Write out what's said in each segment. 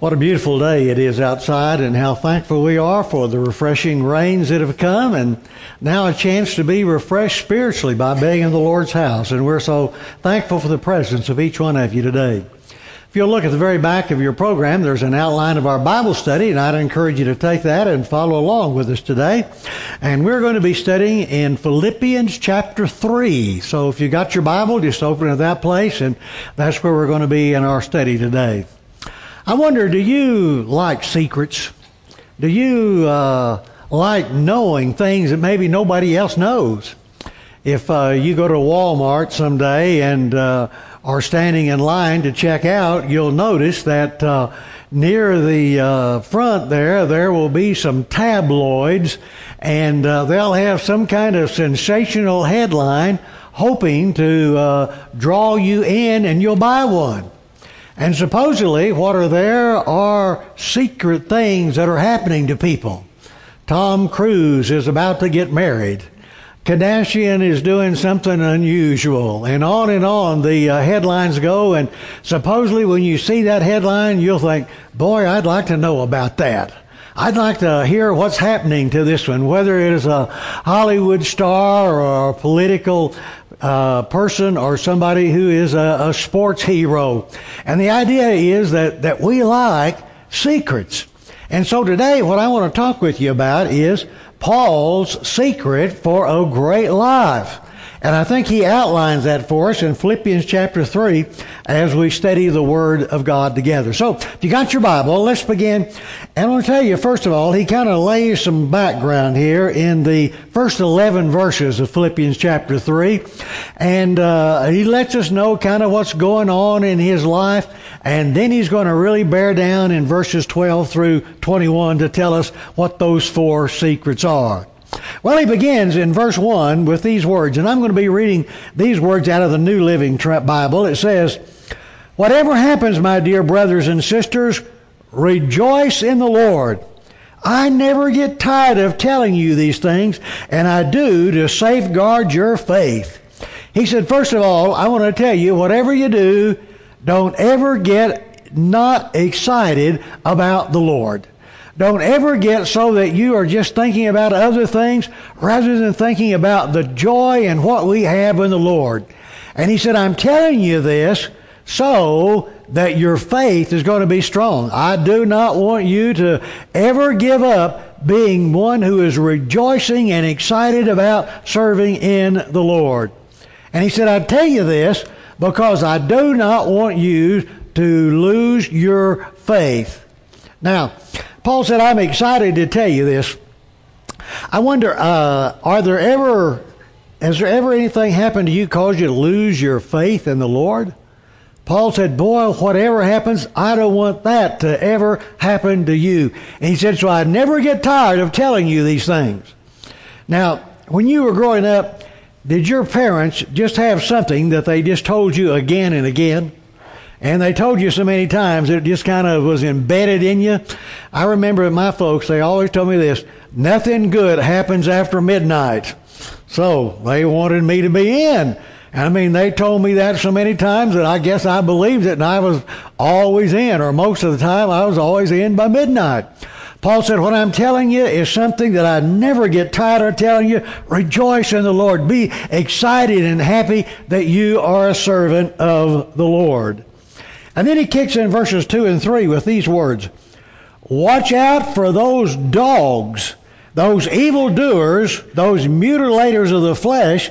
What a beautiful day it is outside, and how thankful we are for the refreshing rains that have come, and now a chance to be refreshed spiritually by being in the Lord's house. And we're so thankful for the presence of each one of you today. If you'll look at the very back of your program, there's an outline of our Bible study, and I'd encourage you to take that and follow along with us today. And we're going to be studying in Philippians chapter 3. So if you got your Bible, just open it at that place, and that's where we're going to be in our study today. I wonder, do you like secrets? Do you like knowing things that maybe nobody else knows? If you go to Walmart someday and are standing in line to check out, you'll notice that near the front there will be some tabloids, and they'll have some kind of sensational headline hoping to draw you in, and you'll buy one. And supposedly what are there are secret things that are happening to people. Tom Cruise is about to get married. Kardashian is doing something unusual, and on the headlines go, and supposedly when you see that headline, you'll think, boy, I'd like to know about that. I'd like to hear what's happening to this one, whether it is a Hollywood star or a political person or somebody who is a sports hero. And the idea is that we like secrets. And so today what I want to talk with you about is Paul's secret for a great life. And I think he outlines that for us in Philippians chapter 3 as we study the Word of God together. So, if you got your Bible, let's begin. And I want to tell you, first of all, he kind of lays some background here in the first 11 verses of Philippians chapter 3. And he lets us know kind of what's going on in his life. And then he's going to really bear down in verses 12 through 21 to tell us what those four secrets are. Well, he begins in verse 1 with these words, and I'm going to be reading these words out of the New Living Bible. It says, "Whatever happens, my dear brothers and sisters, rejoice in the Lord. I never get tired of telling you these things, and I do to safeguard your faith." He said, first of all, I want to tell you, whatever you do, don't ever get not excited about the Lord. Don't ever get so that you are just thinking about other things rather than thinking about the joy and what we have in the Lord. And he said, I'm telling you this so that your faith is going to be strong. I do not want you to ever give up being one who is rejoicing and excited about serving in the Lord. And he said, I tell you this because I do not want you to lose your faith. Now, Paul said, I'm excited to tell you this. I wonder, has there ever anything happened to you cause you to lose your faith in the Lord? Paul said, boy, whatever happens, I don't want that to ever happen to you. And he said, so I never get tired of telling you these things. Now, when you were growing up, did your parents just have something that they just told you again and again? And they told you so many times, it just kind of was embedded in you. I remember my folks, they always told me this, nothing good happens after midnight. So they wanted me to be in. I mean, they told me that so many times that I guess I believed it, and I was always in, or most of the time I was always in by midnight. Paul said, what I'm telling you is something that I never get tired of telling you. Rejoice in the Lord. Be excited and happy that you are a servant of the Lord. And then he kicks in verses 2 and 3 with these words, watch out for those dogs, those evildoers, those mutilators of the flesh,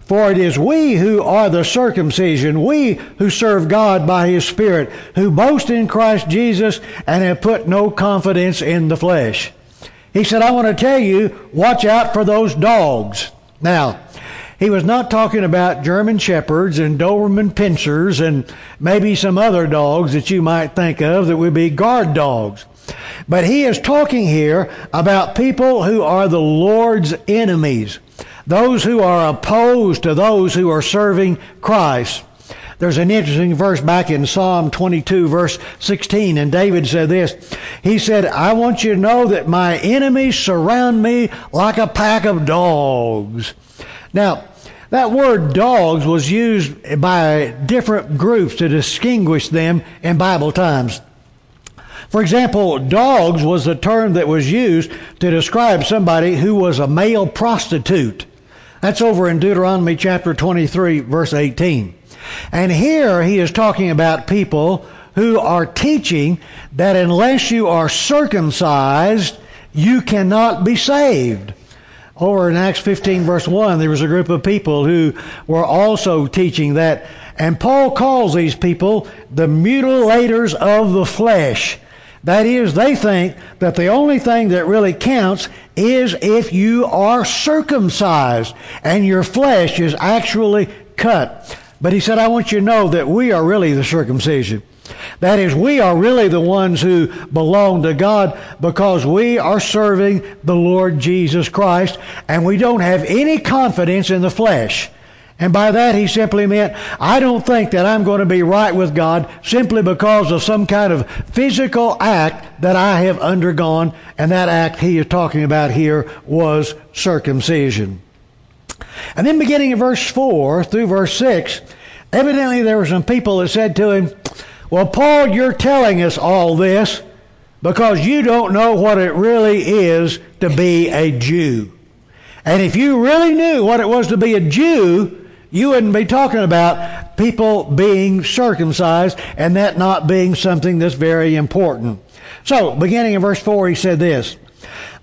for it is we who are the circumcision, we who serve God by His Spirit, who boast in Christ Jesus and have put no confidence in the flesh. He said, I want to tell you, watch out for those dogs. Now, he was not talking about German Shepherds and Doberman Pinschers and maybe some other dogs that you might think of that would be guard dogs. But he is talking here about people who are the Lord's enemies, those who are opposed to those who are serving Christ. There's an interesting verse back in Psalm 22, verse 16, and David said this. He said, I want you to know that my enemies surround me like a pack of dogs. Now, that word dogs was used by different groups to distinguish them in Bible times. For example, dogs was the term that was used to describe somebody who was a male prostitute. That's over in Deuteronomy chapter 23, verse 18. And here he is talking about people who are teaching that unless you are circumcised, you cannot be saved. Over in Acts 15, verse 1, there was a group of people who were also teaching that. And Paul calls these people the mutilators of the flesh. That is, they think that the only thing that really counts is if you are circumcised and your flesh is actually cut. But he said, I want you to know that we are really the circumcision. That is, we are really the ones who belong to God because we are serving the Lord Jesus Christ, and we don't have any confidence in the flesh. And by that he simply meant, I don't think that I'm going to be right with God simply because of some kind of physical act that I have undergone, and that act he is talking about here was circumcision. And then beginning in verse 4 through verse 6, evidently there were some people that said to him, well, Paul, you're telling us all this because you don't know what it really is to be a Jew. And if you really knew what it was to be a Jew, you wouldn't be talking about people being circumcised and that not being something that's very important. So, beginning in verse 4, he said this,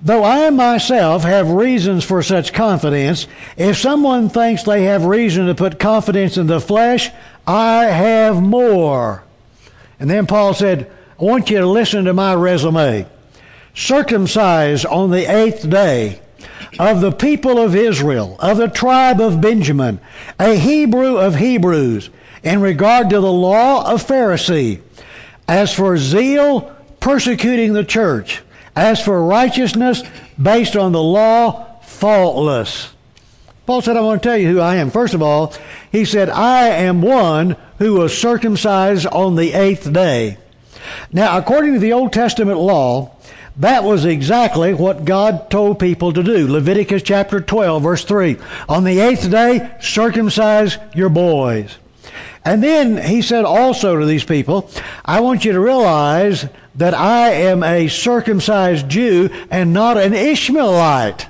though I myself have reasons for such confidence, if someone thinks they have reason to put confidence in the flesh, I have more. And then Paul said, I want you to listen to my resume. Circumcised on the 8th day, of the people of Israel, of the tribe of Benjamin, a Hebrew of Hebrews, in regard to the law of Pharisee, as for zeal, persecuting the church, as for righteousness, based on the law, faultless. Paul said, I want to tell you who I am. First of all, he said, I am one who was circumcised on the 8th day. Now, according to the Old Testament law, that was exactly what God told people to do. Leviticus chapter 12, verse 3. On the 8th day, circumcise your boys. And then he said also to these people, I want you to realize that I am a circumcised Jew and not an Ishmaelite.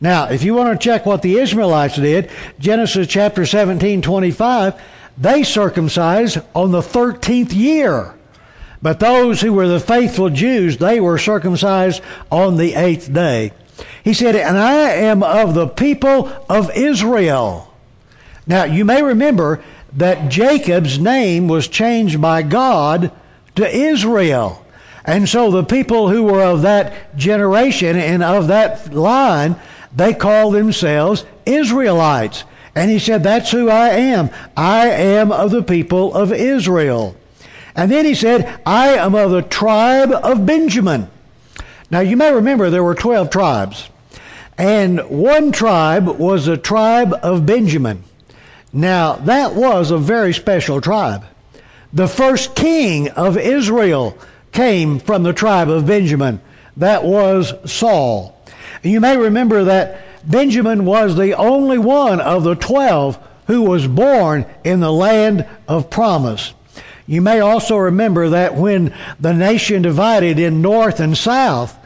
Now, if you want to check what the Ishmaelites did, Genesis chapter 17, 25, they circumcised on the 13th year. But those who were the faithful Jews, they were circumcised on the 8th day. He said, and I am of the people of Israel. Now, you may remember that Jacob's name was changed by God to Israel. And so the people who were of that generation and of that line, they called themselves Israelites. And he said, that's who I am. I am of the people of Israel. And then he said, I am of the tribe of Benjamin. Now, you may remember there were 12 tribes. And one tribe was the tribe of Benjamin. Now, that was a very special tribe. The first king of Israel came from the tribe of Benjamin. That was Saul. And you may remember that Benjamin was the only one of the 12 who was born in the land of promise. You may also remember that when the nation divided in north and south,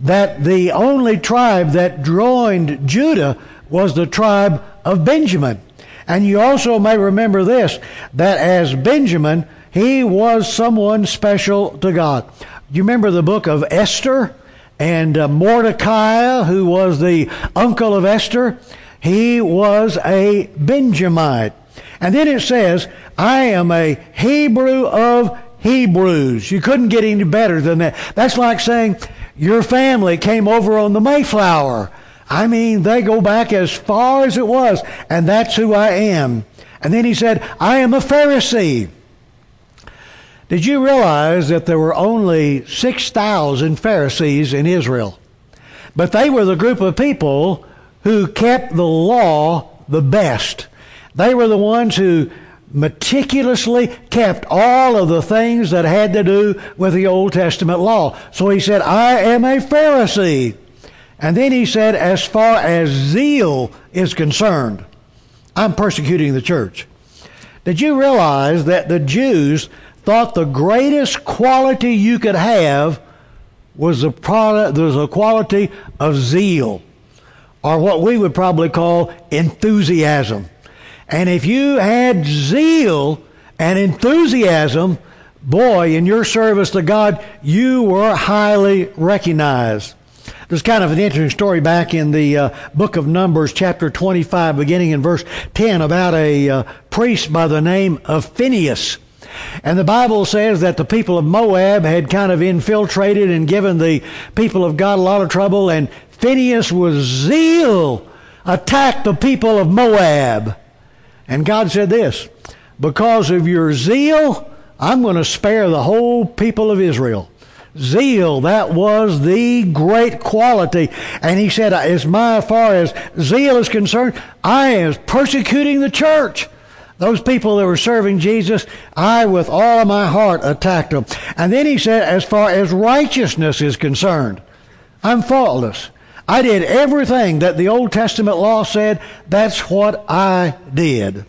that the only tribe that joined Judah was the tribe of Benjamin. And you also may remember this, that as Benjamin, he was someone special to God. You remember the book of Esther and Mordecai, who was the uncle of Esther? He was a Benjamite. And then it says, I am a Hebrew of Hebrews. You couldn't get any better than that. That's like saying your family came over on the Mayflower. I mean, they go back as far as it was, and that's who I am. And then he said, I am a Pharisee. Did you realize that there were only 6,000 Pharisees in Israel? But they were the group of people who kept the law the best. They were the ones who meticulously kept all of the things that had to do with the Old Testament law. So he said, I am a Pharisee. And then he said, as far as zeal is concerned, I'm persecuting the church. Did you realize that the Jews thought the greatest quality you could have was a quality of zeal, or what we would probably call enthusiasm. And if you had zeal and enthusiasm, boy, in your service to God, you were highly recognized. There's kind of an interesting story back in the book of Numbers, chapter 25, beginning in verse 10, about a priest by the name of Phinehas. And the Bible says that the people of Moab had kind of infiltrated and given the people of God a lot of trouble, and Phinehas with zeal attacked the people of Moab. And God said this, "Because of your zeal, I'm going to spare the whole people of Israel." Zeal, that was the great quality. And he said, as far as zeal is concerned, I am persecuting the church. Those people that were serving Jesus, I with all of my heart attacked them. And then he said, as far as righteousness is concerned, I'm faultless. I did everything that the Old Testament law said. That's what I did.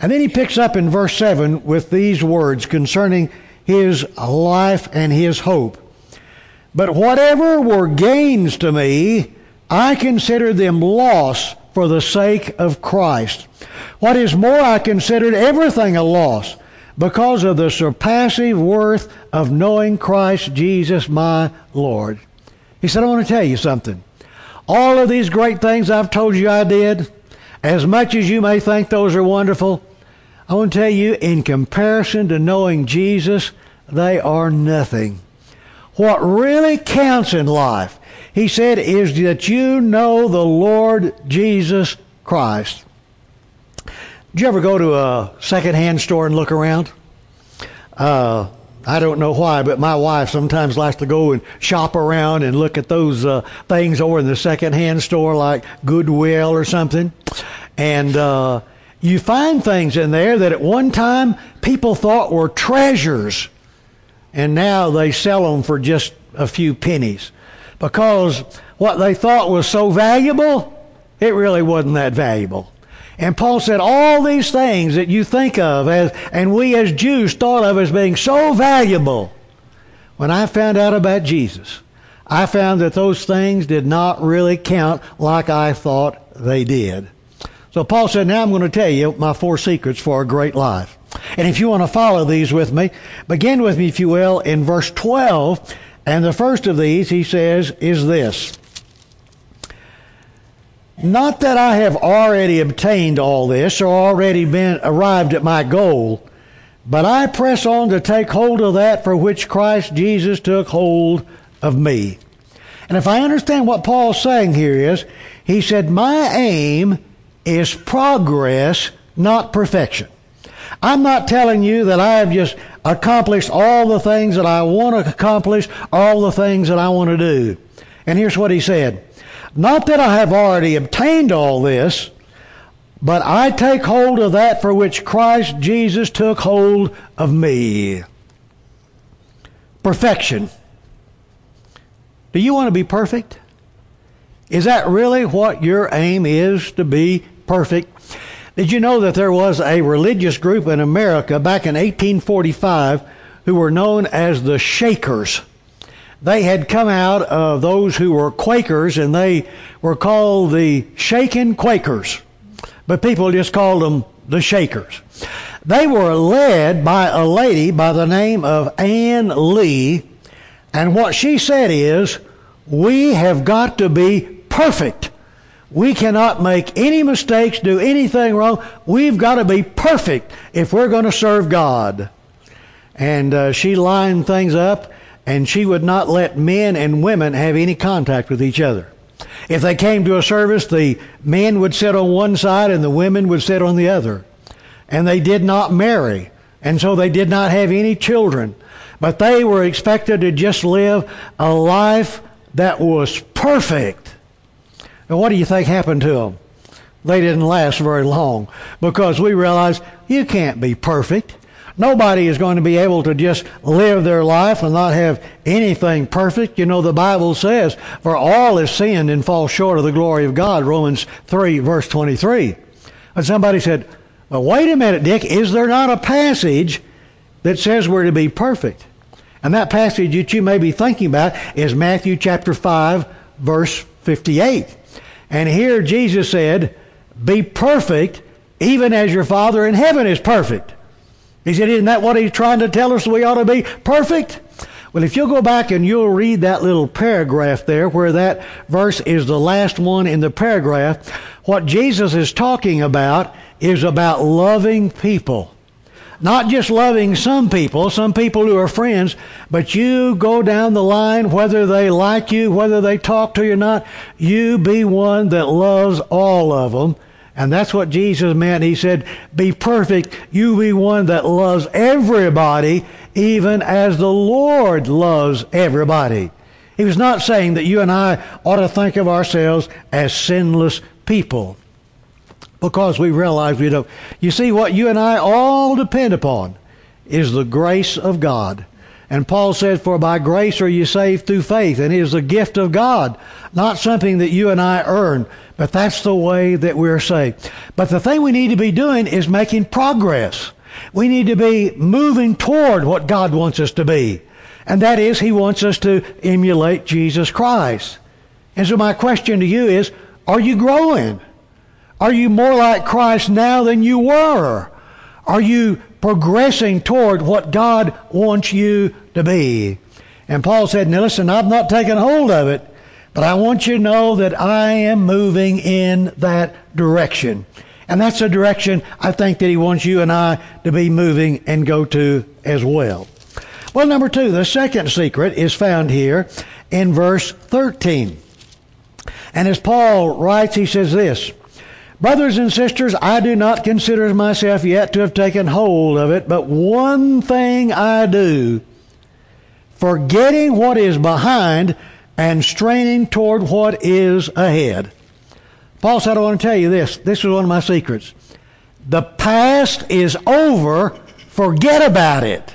And then he picks up in verse 7 with these words concerning his life and his hope. "But whatever were gains to me, I considered them loss for the sake of Christ. What is more, I considered everything a loss because of the surpassing worth of knowing Christ Jesus my Lord." He said, "I want to tell you something. All of these great things I've told you I did, as much as you may think those are wonderful, I want to tell you, in comparison to knowing Jesus, they are nothing. What really counts in life," he said, "is that you know the Lord Jesus Christ." Did you ever go to a secondhand store and look around? I don't know why, but my wife sometimes likes to go and shop around and look at those things over in the secondhand store, like Goodwill or something. And you find things in there that at one time people thought were treasures, and now they sell them for just a few pennies, because what they thought was so valuable, it really wasn't that valuable. And Paul said, all these things that you think of as, and we as Jews thought of as being so valuable, when I found out about Jesus, I found that those things did not really count like I thought they did. So Paul said, now I'm going to tell you my 4 secrets for a great life. And if you want to follow these with me, begin with me, if you will, in verse 12. And the first of these, he says, is this: "Not that I have already obtained all this or already arrived at my goal, but I press on to take hold of that for which Christ Jesus took hold of me." And if I understand what Paul's saying here is, he said, my aim is progress, not perfection. I'm not telling you that I have just accomplished all the things that I want to accomplish, all the things that I want to do. And here's what he said: "Not that I have already obtained all this, but I take hold of that for which Christ Jesus took hold of me." Perfection. Do you want to be perfect? Is that really what your aim is, to be perfect? Did you know that there was a religious group in America back in 1845 who were known as the Shakers? They had come out of those who were Quakers, and they were called the Shaken Quakers. But people just called them the Shakers. They were led by a lady by the name of Ann Lee. And what she said is, we have got to be perfect. We cannot make any mistakes, do anything wrong. We've got to be perfect if we're going to serve God. And she lined things up. And she would not let men and women have any contact with each other. If they came to a service, the men would sit on one side and the women would sit on the other. And they did not marry. And so they did not have any children. But they were expected to just live a life that was perfect. And what do you think happened to them? They didn't last very long, because we realized you can't be perfect. Nobody is going to be able to just live their life and not have anything perfect. You know, the Bible says, for all have sinned and fall short of the glory of God, Romans 3, verse 23. And somebody said, well, wait a minute, Dick, is there not a passage that says we're to be perfect. And that passage that you may be thinking about is Matthew chapter 5, verse 58. And here Jesus said, be perfect, even as your Father in heaven is perfect. He said, isn't that what he's trying to tell us we ought to be? Perfect? Well, if you'll go back and you'll read that little paragraph there where that verse is the last one in the paragraph, what Jesus is talking about is about loving people. Not just loving some people who are friends, but you go down the line, whether they like you, whether they talk to you or not, you be one that loves all of them. And that's what Jesus meant. He said, be perfect. You be one that loves everybody, even as the Lord loves everybody. He was not saying that you and I ought to think of ourselves as sinless people, because we realize we don't. You see, what you and I all depend upon is the grace of God. And Paul said, for by grace are you saved through faith, and it is the gift of God, not something that you and I earn, but that's the way that we're saved. But the thing we need to be doing is making progress. We need to be moving toward what God wants us to be, and that is He wants us to emulate Jesus Christ. And so my question to you is, are you growing? Are you more like Christ now than you were? Are you progressing toward what God wants you to be? And Paul said, now listen, I've not taken hold of it, but I want you to know that I am moving in that direction. And that's the direction I think that he wants you and I to be moving and go to as well. Well, number two, the second secret is found here in verse 13. And as Paul writes, he says this, brothers and sisters, I do not consider myself yet to have taken hold of it, but one thing I do, forgetting what is behind and straining toward what is ahead. Paul said, I want to tell you this. This is one of my secrets. The past is over. Forget about it.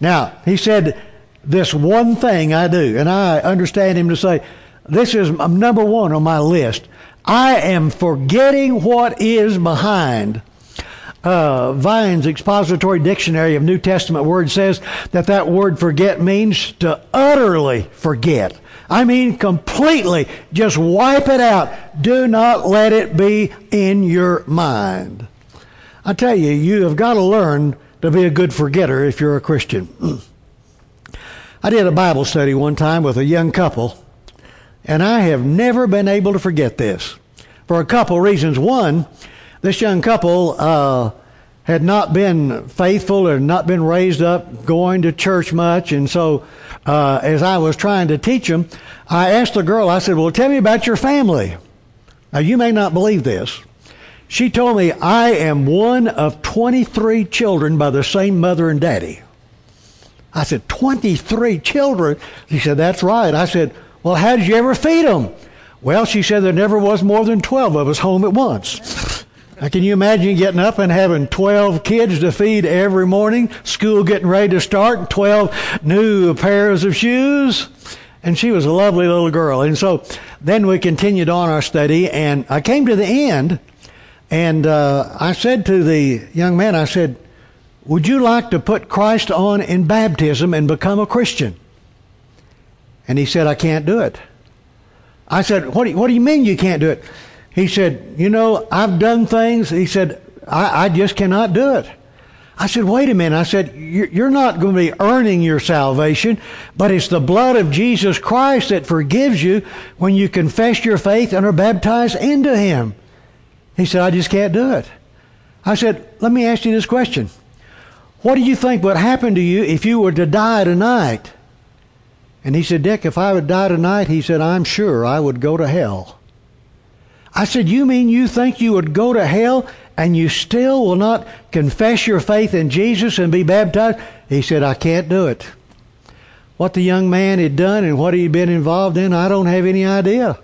Now, he said, this one thing I do, and I understand him to say, this is number one on my list. I am forgetting what is behind. Vine's Expository Dictionary of New Testament Words says that that word forget means to utterly forget. I mean completely. Just wipe it out. Do not let it be in your mind. I tell you, you have got to learn to be a good forgetter if you're a Christian. I did a Bible study one time with a young couple, and I have never been able to forget this for a couple reasons. One, this young couple had not been faithful or not been raised up going to church much. And so as I was trying to teach them, I asked the girl, I said, well, tell me about your family. Now, you may not believe this. She told me, I am one of 23 children by the same mother and daddy. I said, 23 children? She said, that's right. I said, well, how did you ever feed them? Well, she said there never was more than 12 of us home at once. Now, can you imagine getting up and having 12 kids to feed every morning, school getting ready to start, 12 new pairs of shoes? And she was a lovely little girl. And so then we continued on our study, and I came to the end, and I said to the young man, I said, would you like to put Christ on in baptism and become a Christian? And he said, I can't do it. I said, what do you mean you can't do it? He said, you know, I've done things. He said, I just cannot do it. I said, wait a minute. I said, you're not going to be earning your salvation, but it's the blood of Jesus Christ that forgives you when you confess your faith and are baptized into Him. He said, I just can't do it. I said, let me ask you this question. What do you think would happen to you if you were to die tonight? And he said, Dick, if I would die tonight, he said, I'm sure I would go to hell. I said, you mean you think you would go to hell and you still will not confess your faith in Jesus and be baptized? He said, I can't do it. What the young man had done and what he'd been involved in, I don't have any idea.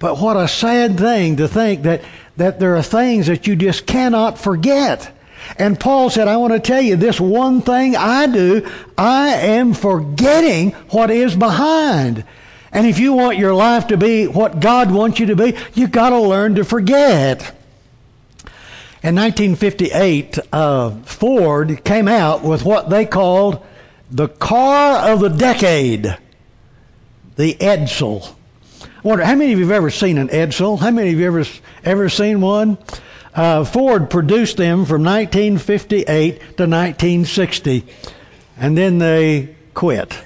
But what a sad thing to think that there are things that you just cannot forget. And Paul said, I want to tell you, this one thing I do, I am forgetting what is behind. And if you want your life to be what God wants you to be, you've got to learn to forget. In 1958, Ford came out with what they called the car of the decade, the Edsel. I wonder how many of you have ever seen an Edsel? How many of you ever seen one? Ford produced them from 1958 to 1960, and then they quit.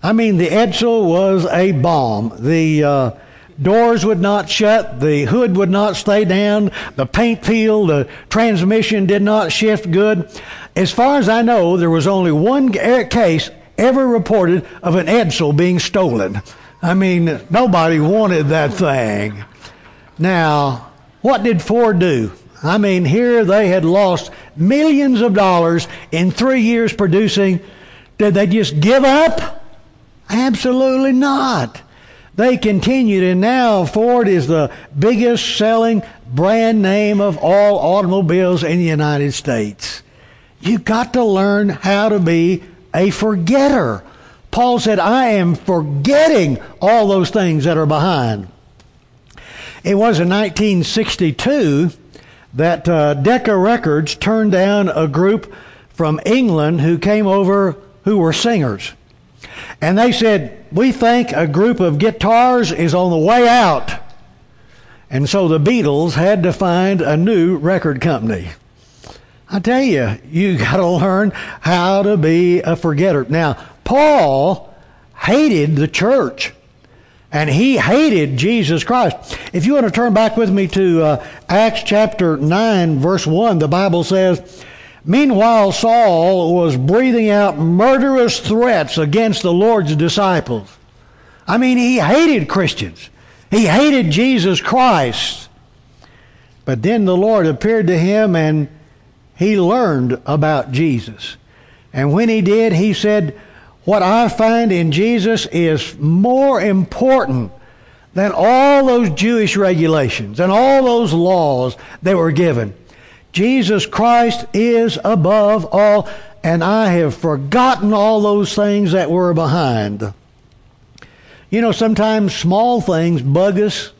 I mean, the Edsel was a bomb. The doors would not shut, the hood would not stay down, the paint peeled, the transmission did not shift good. As far as I know, there was only one case ever reported of an Edsel being stolen. I mean, nobody wanted that thing. Now, what did Ford do? I mean, here they had lost millions of dollars in 3 years producing. Did they just give up? Absolutely not. They continued, and now Ford is the biggest selling brand name of all automobiles in the United States. You've got to learn how to be a forgetter. Paul said, I am forgetting all those things that are behind. It was in 1962 that Decca Records turned down a group from England who came over who were singers. And they said, we think a group of guitars is on the way out. And so the Beatles had to find a new record company. I tell you, you got to learn how to be a forgetter. Now, Paul hated the church, and he hated Jesus Christ. If you want to turn back with me to Acts chapter 9, verse 1, the Bible says, meanwhile, Saul was breathing out murderous threats against the Lord's disciples. I mean, he hated Christians. He hated Jesus Christ. But then the Lord appeared to him, and he learned about Jesus. And when he did, he said, what I find in Jesus is more important than all those Jewish regulations and all those laws that were given. Jesus Christ is above all, and I have forgotten all those things that were behind. You know, sometimes small things bug us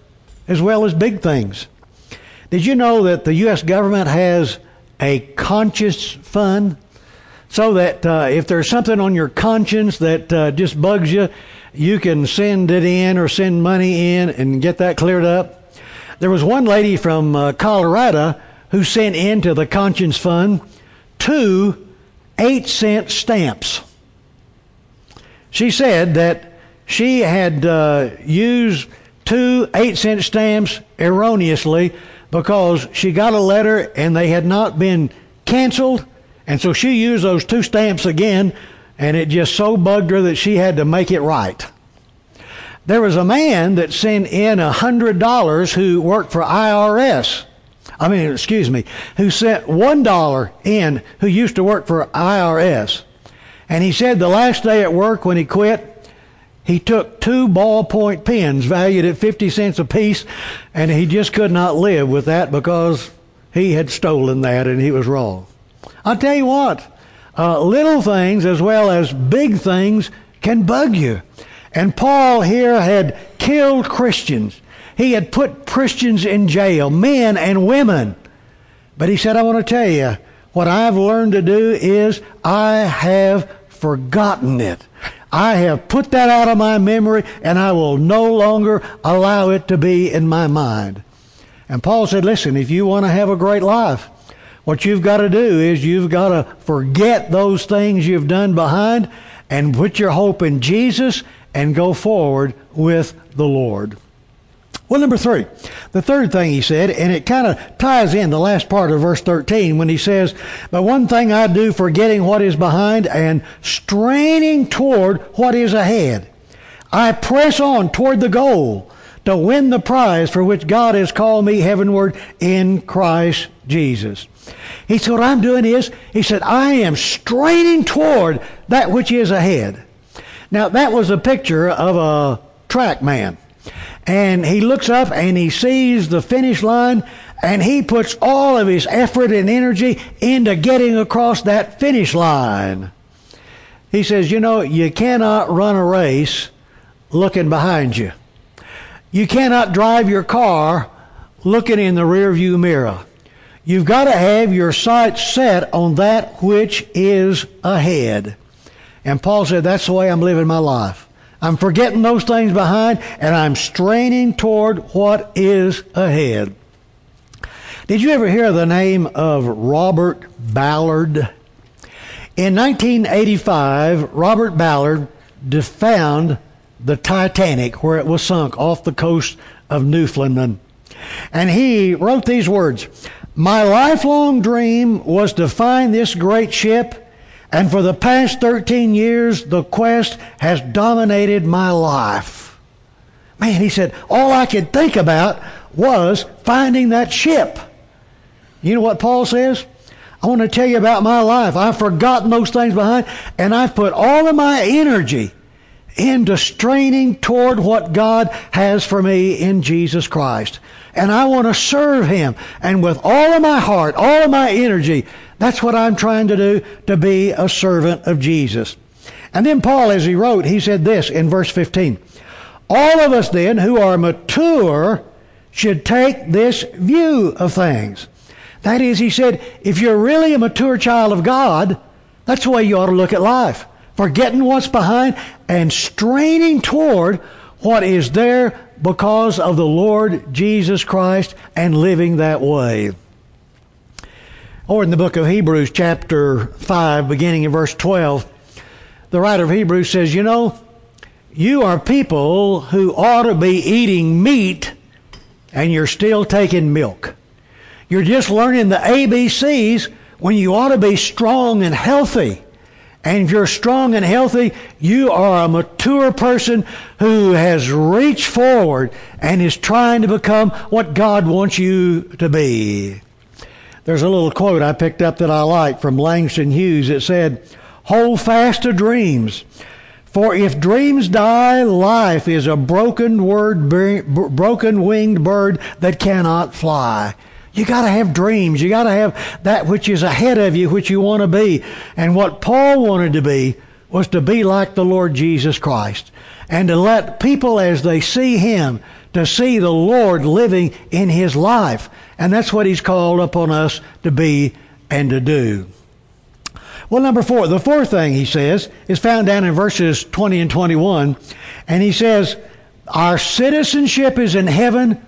as well as big things. Did you know that the U.S. government has a conscience fund? So that if there's something on your conscience that just bugs you, you can send it in or send money in and get that cleared up. There was one lady from Colorado who sent into the conscience fund 2 8-cent stamps. She said that she had used 2 8-cent stamps erroneously because she got a letter and they had not been canceled. And so she used those 2 stamps again, and it just so bugged her that she had to make it right. There was a man that sent in $100 who worked for IRS. Who sent $1 in, who used to work for IRS. And he said the last day at work when he quit, he took 2 ballpoint pens valued at 50 cents apiece, and he just could not live with that because he had stolen that and he was wrong. I'll tell you what, little things as well as big things can bug you. And Paul here had killed Christians. He had put Christians in jail, men and women. But he said, I want to tell you, what I've learned to do is I have forgotten it. I have put that out of my memory, and I will no longer allow it to be in my mind. And Paul said, listen, if you want to have a great life, what you've got to do is you've got to forget those things you've done behind and put your hope in Jesus and go forward with the Lord. Well, number 3, the third thing he said, and it kind of ties in the last part of verse 13 when he says, but one thing I do, forgetting what is behind and straining toward what is ahead. I press on toward the goal to win the prize for which God has called me heavenward in Christ Jesus. He said, what I'm doing is, he said, I am straining toward that which is ahead. Now, that was a picture of a track man. And he looks up and he sees the finish line, and he puts all of his effort and energy into getting across that finish line. He says, you know, you cannot run a race looking behind you. You cannot drive your car looking in the rearview mirror. You've got to have your sights set on that which is ahead. And Paul said, that's the way I'm living my life. I'm forgetting those things behind, and I'm straining toward what is ahead. Did you ever hear the name of Robert Ballard? In 1985, Robert Ballard found the Titanic, where it was sunk off the coast of Newfoundland. And he wrote these words, "My lifelong dream was to find this great ship, and for the past 13 years, the quest has dominated my life." Man, he said, all I could think about was finding that ship. You know what Paul says? I want to tell you about my life. I've forgotten those things behind, and I've put all of my energy into straining toward what God has for me in Jesus Christ. And I want to serve Him. And with all of my heart, all of my energy, that's what I'm trying to do, to be a servant of Jesus. And then Paul, as he wrote, he said this in verse 15. All of us then who are mature should take this view of things. That is, he said, if you're really a mature child of God, that's the way you ought to look at life. Forgetting what's behind and straining toward what is there because of the Lord Jesus Christ and living that way. Or in the book of Hebrews chapter 5, beginning in verse 12, the writer of Hebrews says, you know, you are people who ought to be eating meat and you're still taking milk. You're just learning the ABCs when you ought to be strong and healthy. And if you're strong and healthy, you are a mature person who has reached forward and is trying to become what God wants you to be. There's a little quote I picked up that I like from Langston Hughes. It said, "Hold fast to dreams, for if dreams die, life is a broken-winged bird that cannot fly." You got to have dreams. You got to have that which is ahead of you, which you want to be. And what Paul wanted to be was to be like the Lord Jesus Christ and to let people as they see Him, to see the Lord living in His life. And that's what He's called upon us to be and to do. Well, number four, the fourth thing he says is found down in verses 20 and 21. And he says, our citizenship is in heaven,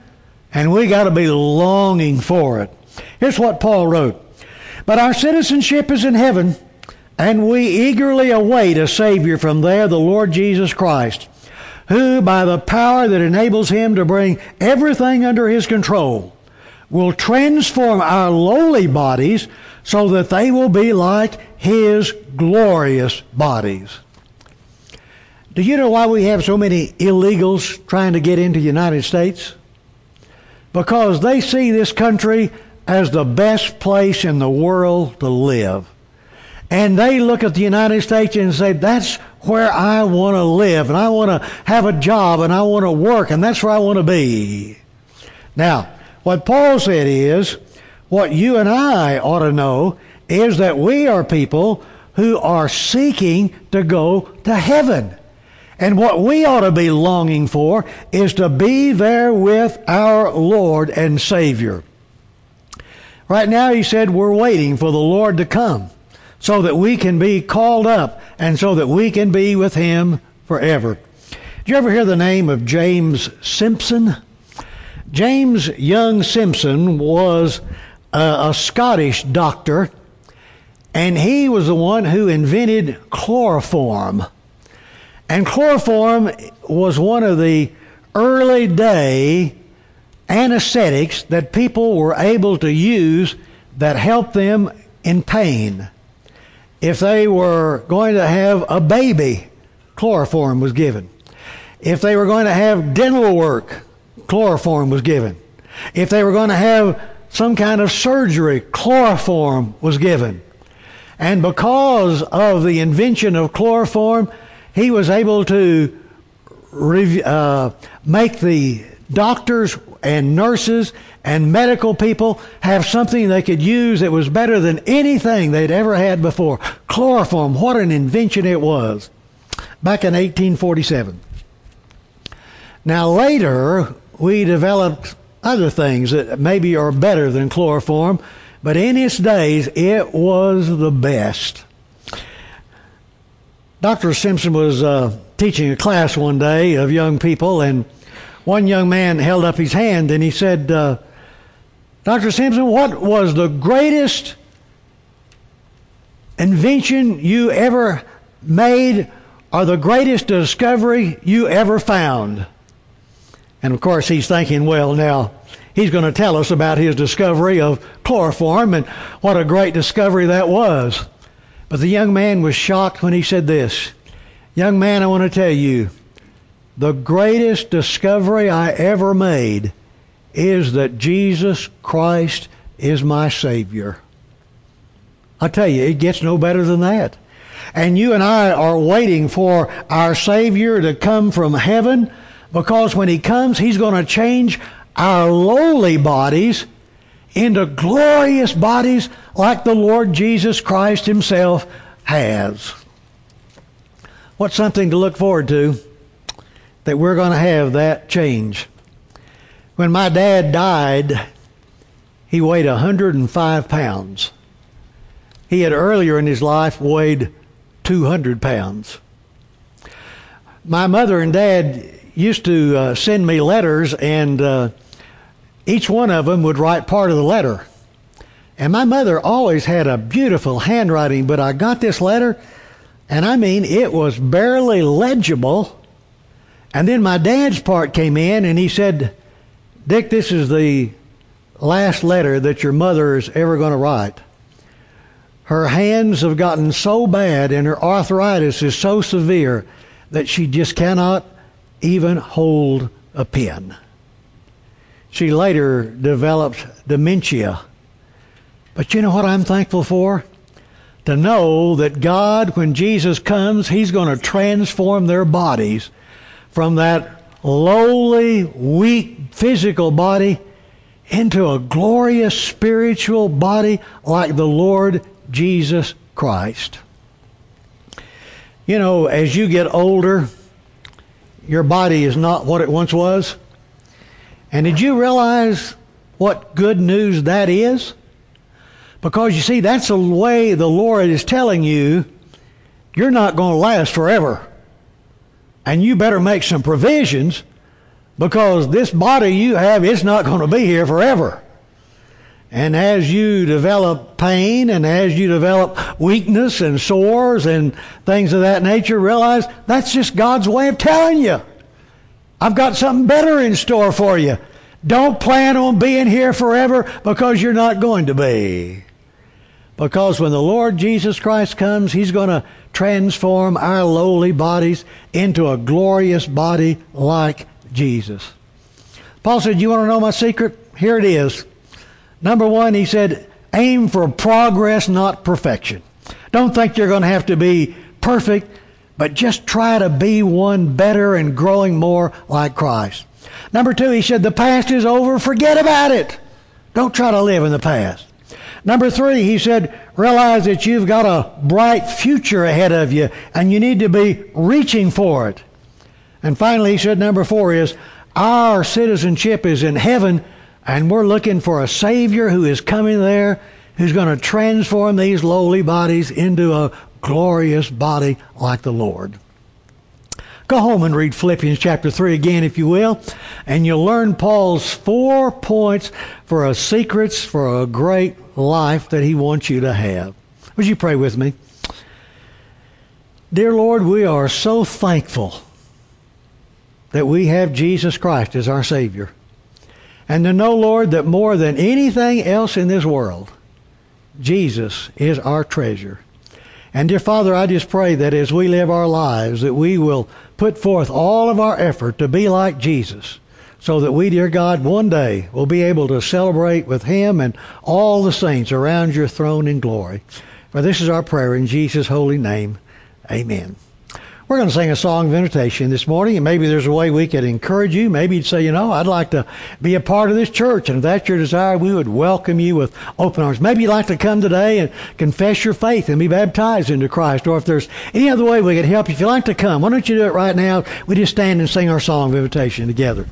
and we got to be longing for it. Here's what Paul wrote. But our citizenship is in heaven, and we eagerly await a Savior from there, the Lord Jesus Christ, who by the power that enables Him to bring everything under His control will transform our lowly bodies so that they will be like His glorious bodies. Do you know why we have so many illegals trying to get into the United States? Because they see this country as the best place in the world to live. And they look at the United States and say, that's where I want to live, and I want to have a job, and I want to work, and that's where I want to be. Now, what Paul said is, what you and I ought to know is that we are people who are seeking to go to heaven. And what we ought to be longing for is to be there with our Lord and Savior. Right now, he said, we're waiting for the Lord to come so that we can be called up and so that we can be with Him forever. Did you ever hear the name of James Simpson? James Young Simpson was a Scottish doctor, and he was the one who invented chloroform. And chloroform was one of the early day anesthetics that people were able to use that helped them in pain. If they were going to have a baby, chloroform was given. If they were going to have dental work, chloroform was given. If they were going to have some kind of surgery, chloroform was given. And because of the invention of chloroform, he was able to make the doctors and nurses and medical people have something they could use that was better than anything they'd ever had before. Chloroform, what an invention it was, back in 1847. Now later, we developed other things that maybe are better than chloroform. But in its days, it was the best. Dr. Simpson was teaching a class one day of young people, and one young man held up his hand and he said, Dr. Simpson, what was the greatest invention you ever made or the greatest discovery you ever found? And of course he's thinking, well, now he's going to tell us about his discovery of chloroform and what a great discovery that was. But the young man was shocked when he said this. Young man, I want to tell you, the greatest discovery I ever made is that Jesus Christ is my Savior. I tell you, it gets no better than that. And you and I are waiting for our Savior to come from heaven, because when He comes, He's going to change our lowly bodies into glorious bodies like the Lord Jesus Christ Himself has. What's something to look forward to, that we're going to have that change. When my dad died, he weighed 105 pounds. He had earlier in his life weighed 200 pounds. My mother and dad used to send me letters, and each one of them would write part of the letter. And my mother always had a beautiful handwriting, but I got this letter, and I mean, it was barely legible. And then my dad's part came in, and he said, Dick, this is the last letter that your mother is ever going to write. Her hands have gotten so bad and her arthritis is so severe that she just cannot even hold a pen. She later developed dementia. But you know what I'm thankful for? To know that God, when Jesus comes, He's going to transform their bodies from that lowly, weak physical body into a glorious spiritual body like the Lord Jesus Christ. You know, as you get older, your body is not what it once was. And did you realize what good news that is? Because you see, that's the way the Lord is telling you, you're not going to last forever. And you better make some provisions, because this body you have is not going to be here forever. And as you develop pain and as you develop weakness and sores and things of that nature, realize that's just God's way of telling you, I've got something better in store for you. Don't plan on being here forever, because you're not going to be. Because when the Lord Jesus Christ comes, He's going to transform our lowly bodies into a glorious body like Jesus. Paul said, you want to know my secret? Here it is. Number one, he said, aim for progress, not perfection. Don't think you're going to have to be perfect, but just try to be one better and growing more like Christ. Number two, he said, the past is over. Forget about it. Don't try to live in the past. Number three, he said, realize that you've got a bright future ahead of you, and you need to be reaching for it. And finally, he said, number four is, our citizenship is in heaven, and we're looking for a Savior who is coming there, who's going to transform these lowly bodies into a glorious body like the Lord. Go home and read Philippians chapter 3 again, if you will, and you'll learn Paul's 4 points for a great life that he wants you to have. Would you pray with me? Dear Lord, we are so thankful that we have Jesus Christ as our Savior. And to know, Lord, that more than anything else in this world, Jesus is our treasure. And dear Father, I just pray that as we live our lives, that we will put forth all of our effort to be like Jesus, so that we, dear God, one day will be able to celebrate with Him and all the saints around Your throne in glory. For this is our prayer in Jesus' holy name. Amen. We're going to sing a song of invitation this morning, and maybe there's a way we could encourage you. Maybe you'd say, you know, I'd like to be a part of this church, and if that's your desire, we would welcome you with open arms. Maybe you'd like to come today and confess your faith and be baptized into Christ, or if there's any other way we could help you, if you'd like to come, why don't you do it right now? We just stand and sing our song of invitation together.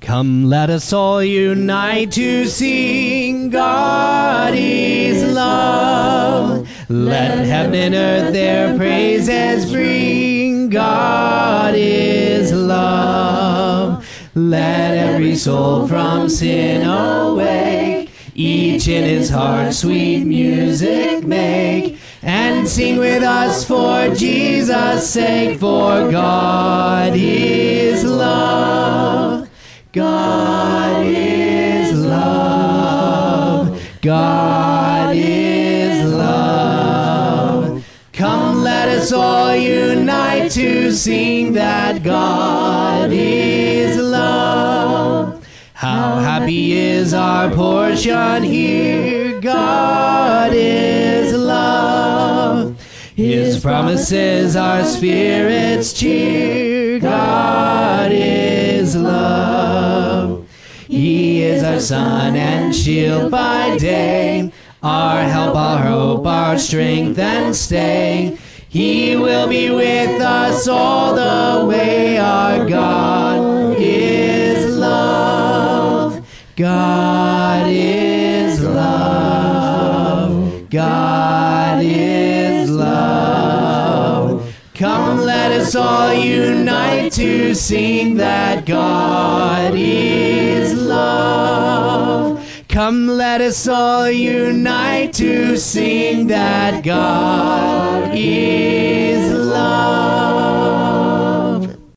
Come, let us all unite to sing God is love. Let heaven and earth their praises bring. God is love. Let every soul from sin awake, each in his heart sweet music make, and sing with us for Jesus' sake, for God is love. God is love. God is love. Come, let us all unite to sing that God is love. How happy is our portion here. God is love. His promises our spirits cheer. God is love. He is our sun and shield by day, our help, our hope, our strength and stay. He will be with us all the way. Our God is love. God is love. God is love. Come, let us all unite to sing that God is love. Come, let us all unite to sing that God is love.